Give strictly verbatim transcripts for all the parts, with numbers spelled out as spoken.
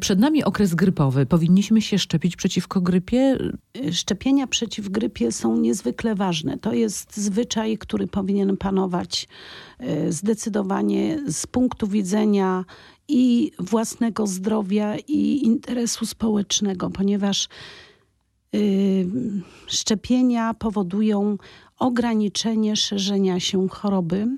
Przed nami okres grypowy. Powinniśmy się szczepić przeciwko grypie? Szczepienia przeciw grypie są niezwykle ważne. To jest zwyczaj, który powinien panować zdecydowanie z punktu widzenia i własnego zdrowia, i interesu społecznego, ponieważ szczepienia powodują ograniczenie szerzenia się choroby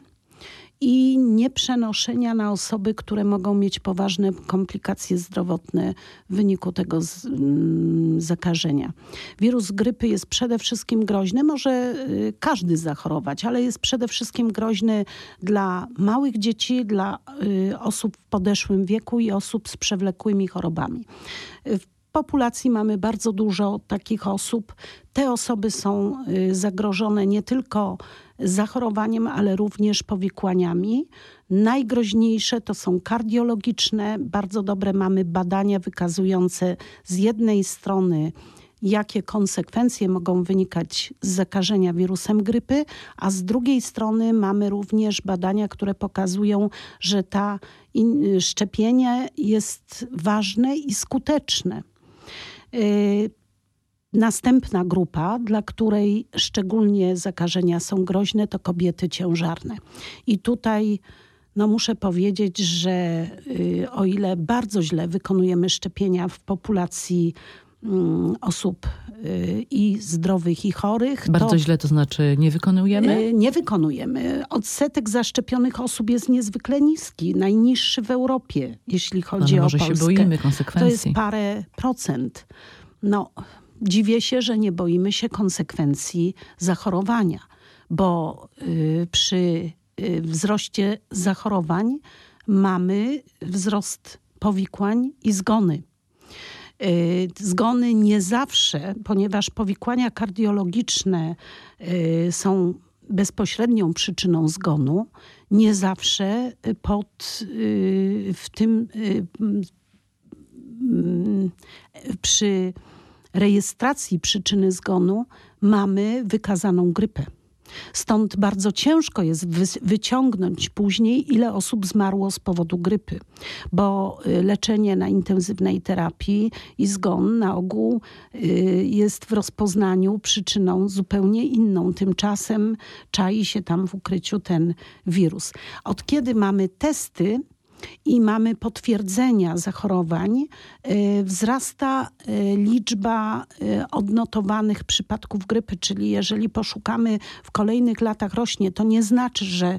i nieprzenoszenia na osoby, które mogą mieć poważne komplikacje zdrowotne w wyniku tego z, m, zakażenia. Wirus grypy jest przede wszystkim groźny, może y, każdy zachorować, ale jest przede wszystkim groźny dla małych dzieci, dla y, osób w podeszłym wieku i osób z przewlekłymi chorobami. W populacji mamy bardzo dużo takich osób. Te osoby są zagrożone nie tylko zachorowaniem, ale również powikłaniami. Najgroźniejsze to są kardiologiczne. Bardzo dobre mamy badania wykazujące z jednej strony, jakie konsekwencje mogą wynikać z zakażenia wirusem grypy, a z drugiej strony mamy również badania, które pokazują, że ta in- szczepienie jest ważne i skuteczne. Następna grupa, dla której szczególnie zakażenia są groźne, to kobiety ciężarne. I tutaj no muszę powiedzieć, że o ile bardzo źle wykonujemy szczepienia w populacji osób i zdrowych, i chorych. Bardzo to, źle to znaczy nie wykonujemy? Nie wykonujemy. Odsetek zaszczepionych osób jest niezwykle niski. Najniższy w Europie, jeśli chodzi no, no o Polskę. Może się boimy konsekwencji. To jest parę procent. No, dziwię się, że nie boimy się konsekwencji zachorowania, bo y, przy y, wzroście zachorowań mamy wzrost powikłań i zgony. Zgony nie zawsze, ponieważ powikłania kardiologiczne są bezpośrednią przyczyną zgonu, nie zawsze pod, w tym, przy rejestracji przyczyny zgonu mamy wykazaną grypę. Stąd bardzo ciężko jest wyciągnąć później, ile osób zmarło z powodu grypy, bo leczenie na intensywnej terapii i zgon na ogół jest w rozpoznaniu przyczyną zupełnie inną. Tymczasem czai się tam w ukryciu ten wirus. Od kiedy mamy testy i mamy potwierdzenia zachorowań, wzrasta liczba odnotowanych przypadków grypy, czyli jeżeli poszukamy w kolejnych latach rośnie, to nie znaczy, że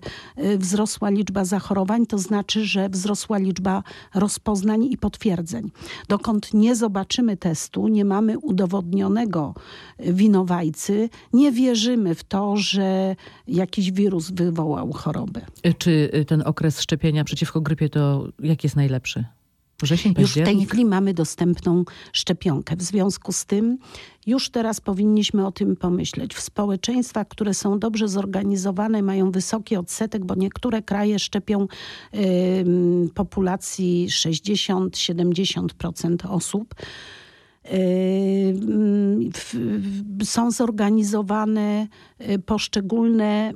wzrosła liczba zachorowań, to znaczy, że wzrosła liczba rozpoznań i potwierdzeń. Dokąd nie zobaczymy testu, nie mamy udowodnionego winowajcy, nie wierzymy w to, że jakiś wirus wywołał chorobę. Czy ten okres szczepienia przeciwko grypie to jak jest najlepszy? Wrzesień, już w tej chwili mamy dostępną szczepionkę. W związku z tym już teraz powinniśmy o tym pomyśleć. W społeczeństwach, które są dobrze zorganizowane, mają wysoki odsetek, bo niektóre kraje szczepią yy, populacji sześćdziesiąt do siedemdziesięciu procent osób. Są zorganizowane poszczególne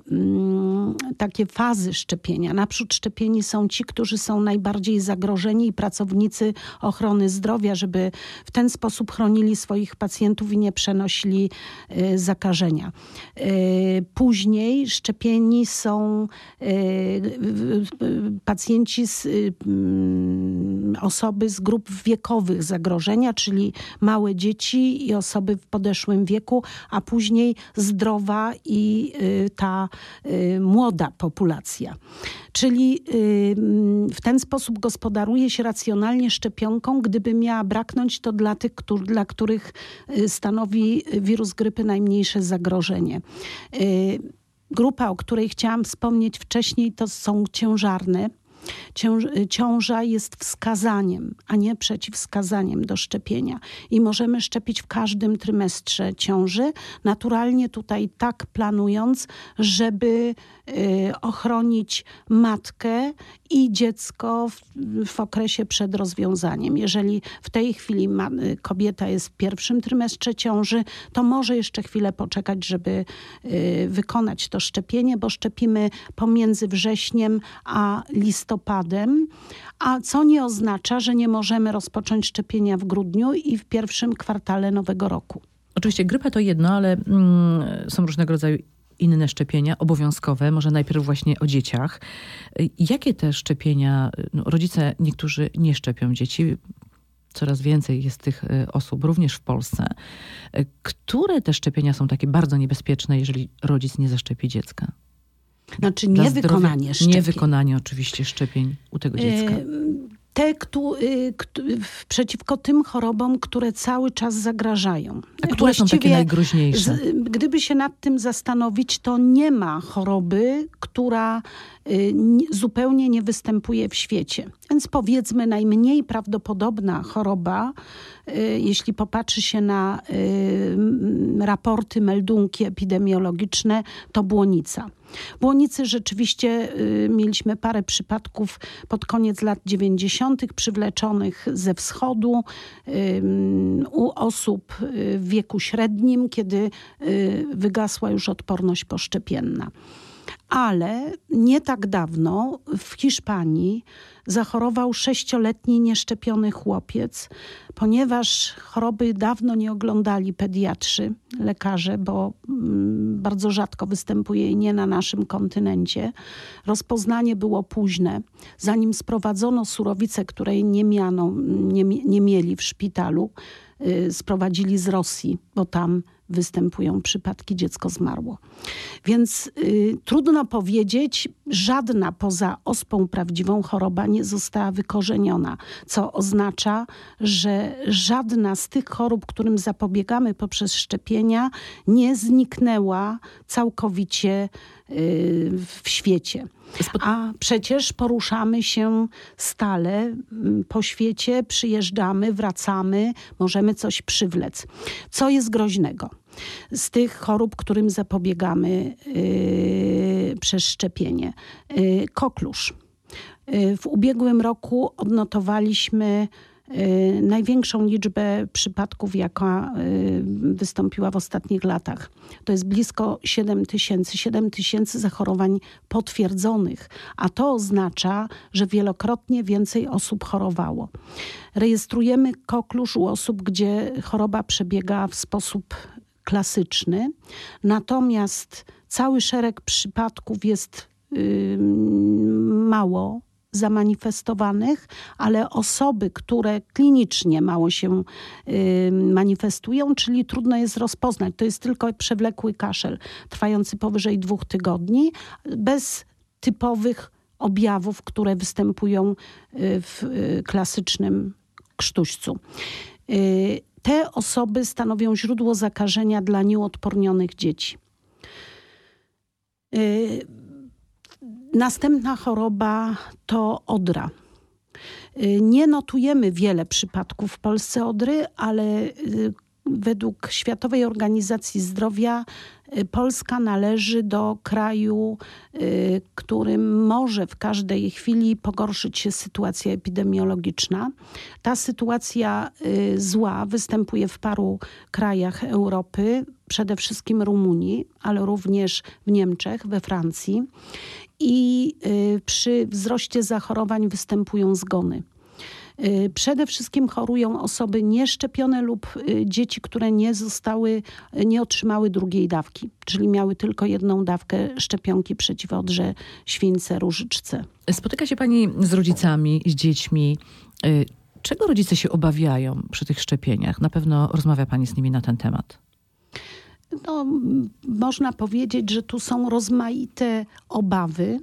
takie fazy szczepienia. Naprzód szczepieni są ci, którzy są najbardziej zagrożeni i pracownicy ochrony zdrowia, żeby w ten sposób chronili swoich pacjentów i nie przenosili zakażenia. Później szczepieni są pacjenci z osoby z grup wiekowych zagrożenia, czyli małe dzieci i osoby w podeszłym wieku, a później zdrowa i ta młoda populacja. Czyli w ten sposób gospodaruje się racjonalnie szczepionką. Gdyby miała braknąć, to dla tych, dla których stanowi wirus grypy najmniejsze zagrożenie. Grupa, o której chciałam wspomnieć wcześniej, to są ciężarne. Ciąża jest wskazaniem, a nie przeciwwskazaniem do szczepienia. I możemy szczepić w każdym trymestrze ciąży, naturalnie tutaj tak planując, żeby y, ochronić matkę i dziecko w, w okresie przed rozwiązaniem. Jeżeli w tej chwili ma, kobieta jest w pierwszym trymestrze ciąży, to może jeszcze chwilę poczekać, żeby y, wykonać to szczepienie, bo szczepimy pomiędzy wrześniem a listopadem. listopadem, a co nie oznacza, że nie możemy rozpocząć szczepienia w grudniu i w pierwszym kwartale nowego roku. Oczywiście grypa to jedno, ale mm, są różnego rodzaju inne szczepienia obowiązkowe, może najpierw właśnie o dzieciach. Jakie te szczepienia, no, rodzice niektórzy nie szczepią dzieci, coraz więcej jest tych osób również w Polsce. Które te szczepienia są takie bardzo niebezpieczne, jeżeli rodzic nie zaszczepi dziecka? Znaczy niewykonanie szczepień. Niewykonanie oczywiście szczepień u tego dziecka. Yy... Te, ktu, ktu, przeciwko tym chorobom, które cały czas zagrażają. A które Właściwie, są takie najgroźniejsze? Z, gdyby się nad tym zastanowić, to nie ma choroby, która y, zupełnie nie występuje w świecie. Więc powiedzmy najmniej prawdopodobna choroba, y, jeśli popatrzy się na y, raporty, meldunki epidemiologiczne, to błonica. Błonicy rzeczywiście y, mieliśmy parę przypadków pod koniec lat dziewięćdziesiątych przywleczonych ze wschodu y, u osób w wieku średnim, kiedy y, wygasła już odporność poszczepienna. Ale nie tak dawno w Hiszpanii zachorował sześcioletni nieszczepiony chłopiec, ponieważ choroby dawno nie oglądali pediatrzy, lekarze, bo bardzo rzadko występuje i nie na naszym kontynencie. Rozpoznanie było późne. Zanim sprowadzono surowicę, której nie, miano, nie, nie mieli w szpitalu, yy, sprowadzili z Rosji, bo tam występują przypadki, dziecko zmarło. Więc y, trudno powiedzieć, żadna poza ospą prawdziwą choroba nie została wykorzeniona, co oznacza, że żadna z tych chorób, którym zapobiegamy poprzez szczepienia, nie zniknęła całkowicie y, w świecie. A przecież poruszamy się stale po świecie, przyjeżdżamy, wracamy, możemy coś przywlec. Co jest groźnego z tych chorób, którym zapobiegamy yy, przez szczepienie? Yy, koklusz. Yy, w ubiegłym roku odnotowaliśmy Yy, największą liczbę przypadków, jaka yy, wystąpiła w ostatnich latach. To jest blisko siedem tysięcy. siedem tysięcy zachorowań potwierdzonych, a to oznacza, że wielokrotnie więcej osób chorowało. Rejestrujemy koklusz u osób, gdzie choroba przebiega w sposób klasyczny, natomiast cały szereg przypadków jest yy, mało zamanifestowanych, ale osoby, które klinicznie mało się y, manifestują, czyli trudno jest rozpoznać. To jest tylko przewlekły kaszel, trwający powyżej dwóch tygodni, bez typowych objawów, które występują w y, klasycznym krztuścu. Y, te osoby stanowią źródło zakażenia dla nieodpornionych dzieci. Y, Następna choroba to odra. Nie notujemy wiele przypadków w Polsce odry, ale według Światowej Organizacji Zdrowia Polska należy do kraju, którym może w każdej chwili pogorszyć się sytuacja epidemiologiczna. Ta sytuacja zła występuje w paru krajach Europy, przede wszystkim Rumunii, ale również w Niemczech, we Francji. I przy wzroście zachorowań występują zgony. Przede wszystkim chorują osoby nieszczepione lub dzieci, które nie zostały, nie otrzymały drugiej dawki, czyli miały tylko jedną dawkę szczepionki przeciw odrze, śwince, różyczce. Spotyka się pani z rodzicami, z dziećmi. Czego rodzice się obawiają przy tych szczepieniach? Na pewno rozmawia pani z nimi na ten temat. No, można powiedzieć, że tu są rozmaite obawy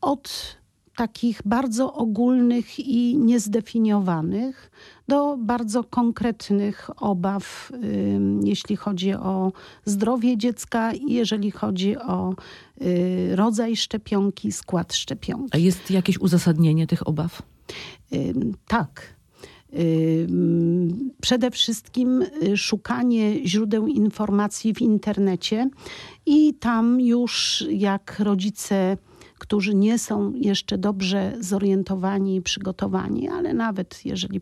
od takich bardzo ogólnych i niezdefiniowanych do bardzo konkretnych obaw, y, jeśli chodzi o zdrowie dziecka i jeżeli chodzi o y, rodzaj szczepionki, skład szczepionki. A jest jakieś uzasadnienie tych obaw? Y, tak. Przede wszystkim szukanie źródeł informacji w internecie i tam już jak rodzice którzy nie są jeszcze dobrze zorientowani i przygotowani, ale nawet jeżeli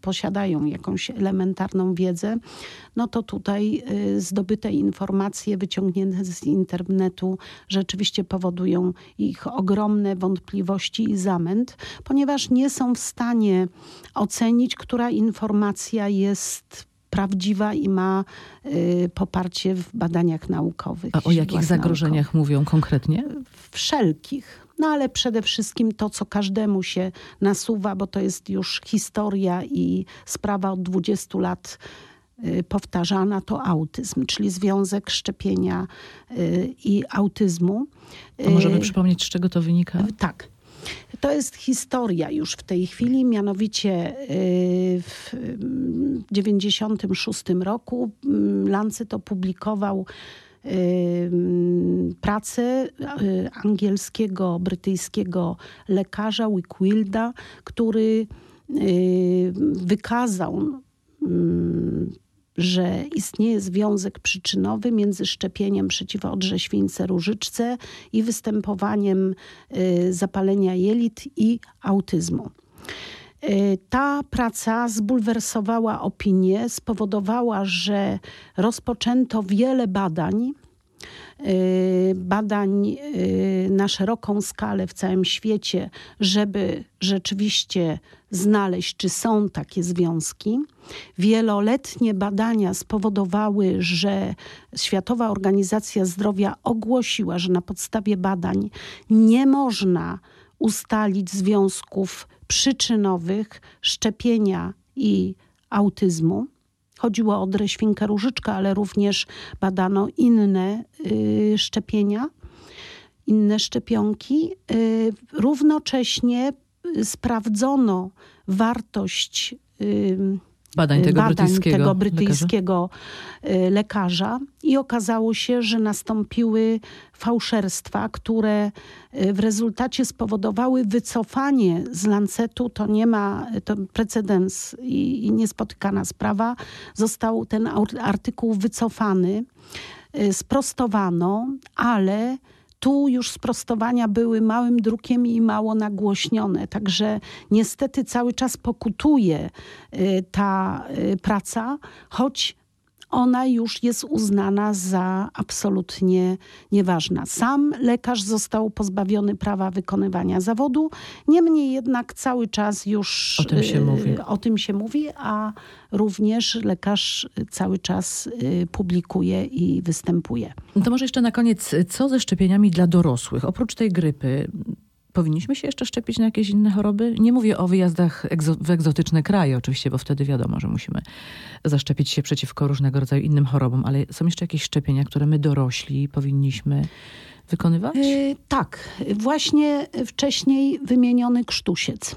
posiadają jakąś elementarną wiedzę, no to tutaj zdobyte informacje wyciągnięte z internetu rzeczywiście powodują ich ogromne wątpliwości i zamęt, ponieważ nie są w stanie ocenić, która informacja jest prawdziwa i ma y, poparcie w badaniach naukowych. A o jakich zagrożeniach naukowych mówią konkretnie? Wszelkich. No ale przede wszystkim to, co każdemu się nasuwa, bo to jest już historia i sprawa od dwudziestu lat y, powtarzana, to autyzm, czyli związek szczepienia y, i autyzmu. To możemy przypomnieć, z czego to wynika? Y, tak. To jest historia już w tej chwili, mianowicie w dziewięćdziesiątym szóstym roku Lancet opublikował pracę angielskiego, brytyjskiego lekarza Wickwilda, który wykazał, że istnieje związek przyczynowy między szczepieniem przeciwko odrze świńce różyczce i występowaniem zapalenia jelit i autyzmu. Ta praca zbulwersowała opinię, spowodowała, że rozpoczęto wiele badań, badań na szeroką skalę w całym świecie, żeby rzeczywiście znaleźć, czy są takie związki. Wieloletnie badania spowodowały, że Światowa Organizacja Zdrowia ogłosiła, że na podstawie badań nie można ustalić związków przyczynowych szczepienia i autyzmu. Chodziło o odrę świnkę różyczkę, ale również badano inne y, szczepienia, inne szczepionki. Y, równocześnie sprawdzono wartość y, badań tego badań brytyjskiego, tego brytyjskiego lekarza. lekarza i okazało się, że nastąpiły fałszerstwa, które w rezultacie spowodowały wycofanie z Lancetu. To nie ma, to precedens i, i niespotykana sprawa. Został ten artykuł wycofany, sprostowano, ale tu już sprostowania były małym drukiem i mało nagłośnione. Także niestety cały czas pokutuje ta praca, choć ona już jest uznana za absolutnie nieważna. Sam lekarz został pozbawiony prawa wykonywania zawodu, niemniej jednak cały czas już o tym się mówi, o tym się mówi, a również lekarz cały czas publikuje i występuje. To może jeszcze na koniec, co ze szczepieniami dla dorosłych? Oprócz tej grypy, powinniśmy się jeszcze szczepić na jakieś inne choroby? Nie mówię o wyjazdach egzo- w egzotyczne kraje oczywiście, bo wtedy wiadomo, że musimy zaszczepić się przeciwko różnego rodzaju innym chorobom, ale są jeszcze jakieś szczepienia, które my dorośli powinniśmy wykonywać? Yy, tak. Właśnie wcześniej wymieniony krztusiec.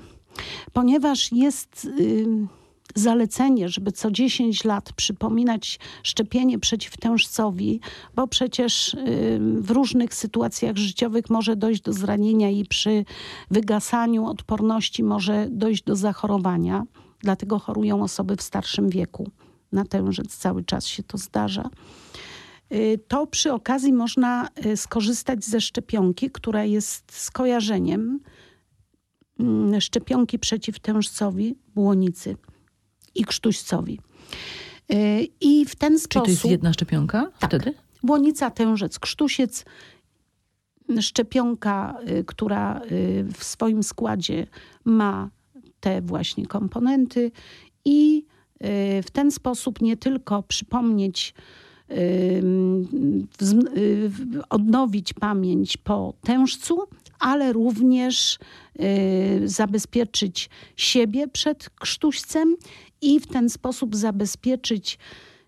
Ponieważ jest Yy... zalecenie, żeby co dziesięć lat przypominać szczepienie przeciw tężcowi, bo przecież w różnych sytuacjach życiowych może dojść do zranienia i przy wygasaniu odporności może dojść do zachorowania. Dlatego chorują osoby w starszym wieku na tężec. Cały czas się to zdarza. To przy okazji można skorzystać ze szczepionki, która jest skojarzeniem szczepionki przeciw tężcowi, błonicy i krztuścowi. I w ten sposób... Czy to jest jedna szczepionka tak, wtedy? Błonica, tężec, krztusiec. Szczepionka, która w swoim składzie ma te właśnie komponenty i w ten sposób nie tylko przypomnieć, odnowić pamięć po tężcu, ale również y, zabezpieczyć siebie przed krztuścem i w ten sposób zabezpieczyć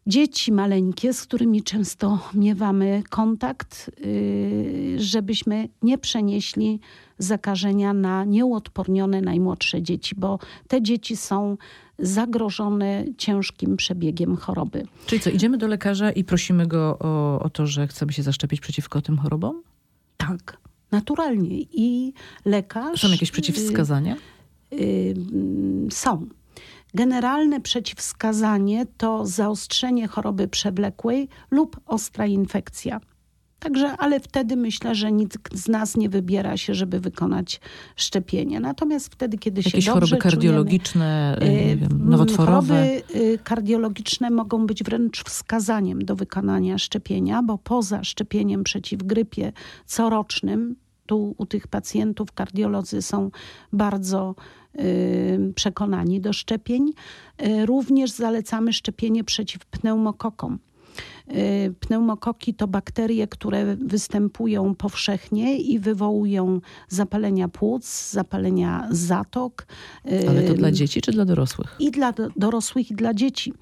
dzieci maleńkie, z którymi często miewamy kontakt, y, żebyśmy nie przenieśli zakażenia na nieuodpornione najmłodsze dzieci, bo te dzieci są zagrożone ciężkim przebiegiem choroby. Czyli co, idziemy do lekarza i prosimy go o, o to, że chcemy się zaszczepić przeciwko tym chorobom? Tak. Naturalnie. I lekarz... Są jakieś przeciwwskazania? Y, y, są. Generalne przeciwwskazanie to zaostrzenie choroby przewlekłej lub ostra infekcja. Także, ale wtedy myślę, że nikt z nas nie wybiera się, żeby wykonać szczepienie. Natomiast wtedy, kiedy Jakieś się dobrze Jakieś choroby kardiologiczne, czujemy, nie wiem, nowotworowe? Choroby kardiologiczne mogą być wręcz wskazaniem do wykonania szczepienia, bo poza szczepieniem przeciw grypie corocznym, tu u tych pacjentów kardiolodzy są bardzo y, przekonani do szczepień. Y, również zalecamy szczepienie przeciw pneumokokom. Pneumokoki to bakterie, które występują powszechnie i wywołują zapalenia płuc, zapalenia zatok. Ale to dla dzieci czy dla dorosłych? I dla dorosłych, i dla dzieci.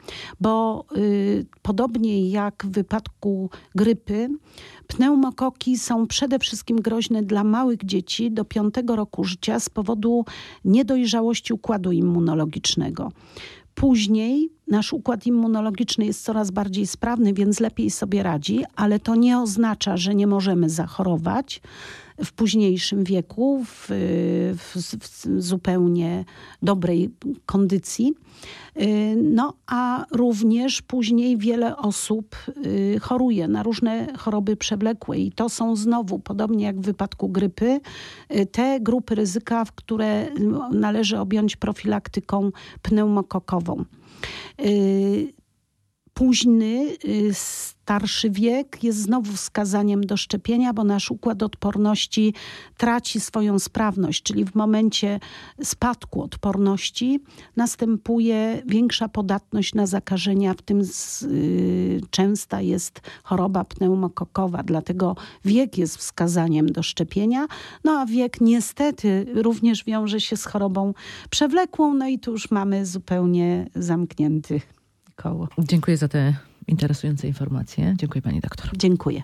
Bo y, podobnie jak w wypadku grypy, pneumokoki są przede wszystkim groźne dla małych dzieci do piątego roku życia z powodu niedojrzałości układu immunologicznego. Później nasz układ immunologiczny jest coraz bardziej sprawny, więc lepiej sobie radzi, ale to nie oznacza, że nie możemy zachorować w późniejszym wieku, w, w, w zupełnie dobrej kondycji. No a również później wiele osób choruje na różne choroby przewlekłe i to są znowu, podobnie jak w wypadku grypy, te grupy ryzyka, w które należy objąć profilaktyką pneumokokową. Późny, starszy wiek jest znowu wskazaniem do szczepienia, bo nasz układ odporności traci swoją sprawność, czyli w momencie spadku odporności następuje większa podatność na zakażenia, w tym z, y, częsta jest choroba pneumokokowa, dlatego wiek jest wskazaniem do szczepienia, no a wiek niestety również wiąże się z chorobą przewlekłą, no i tu już mamy zupełnie zamknięty koło. Dziękuję za te interesujące informacje. Dziękuję pani doktor. Dziękuję.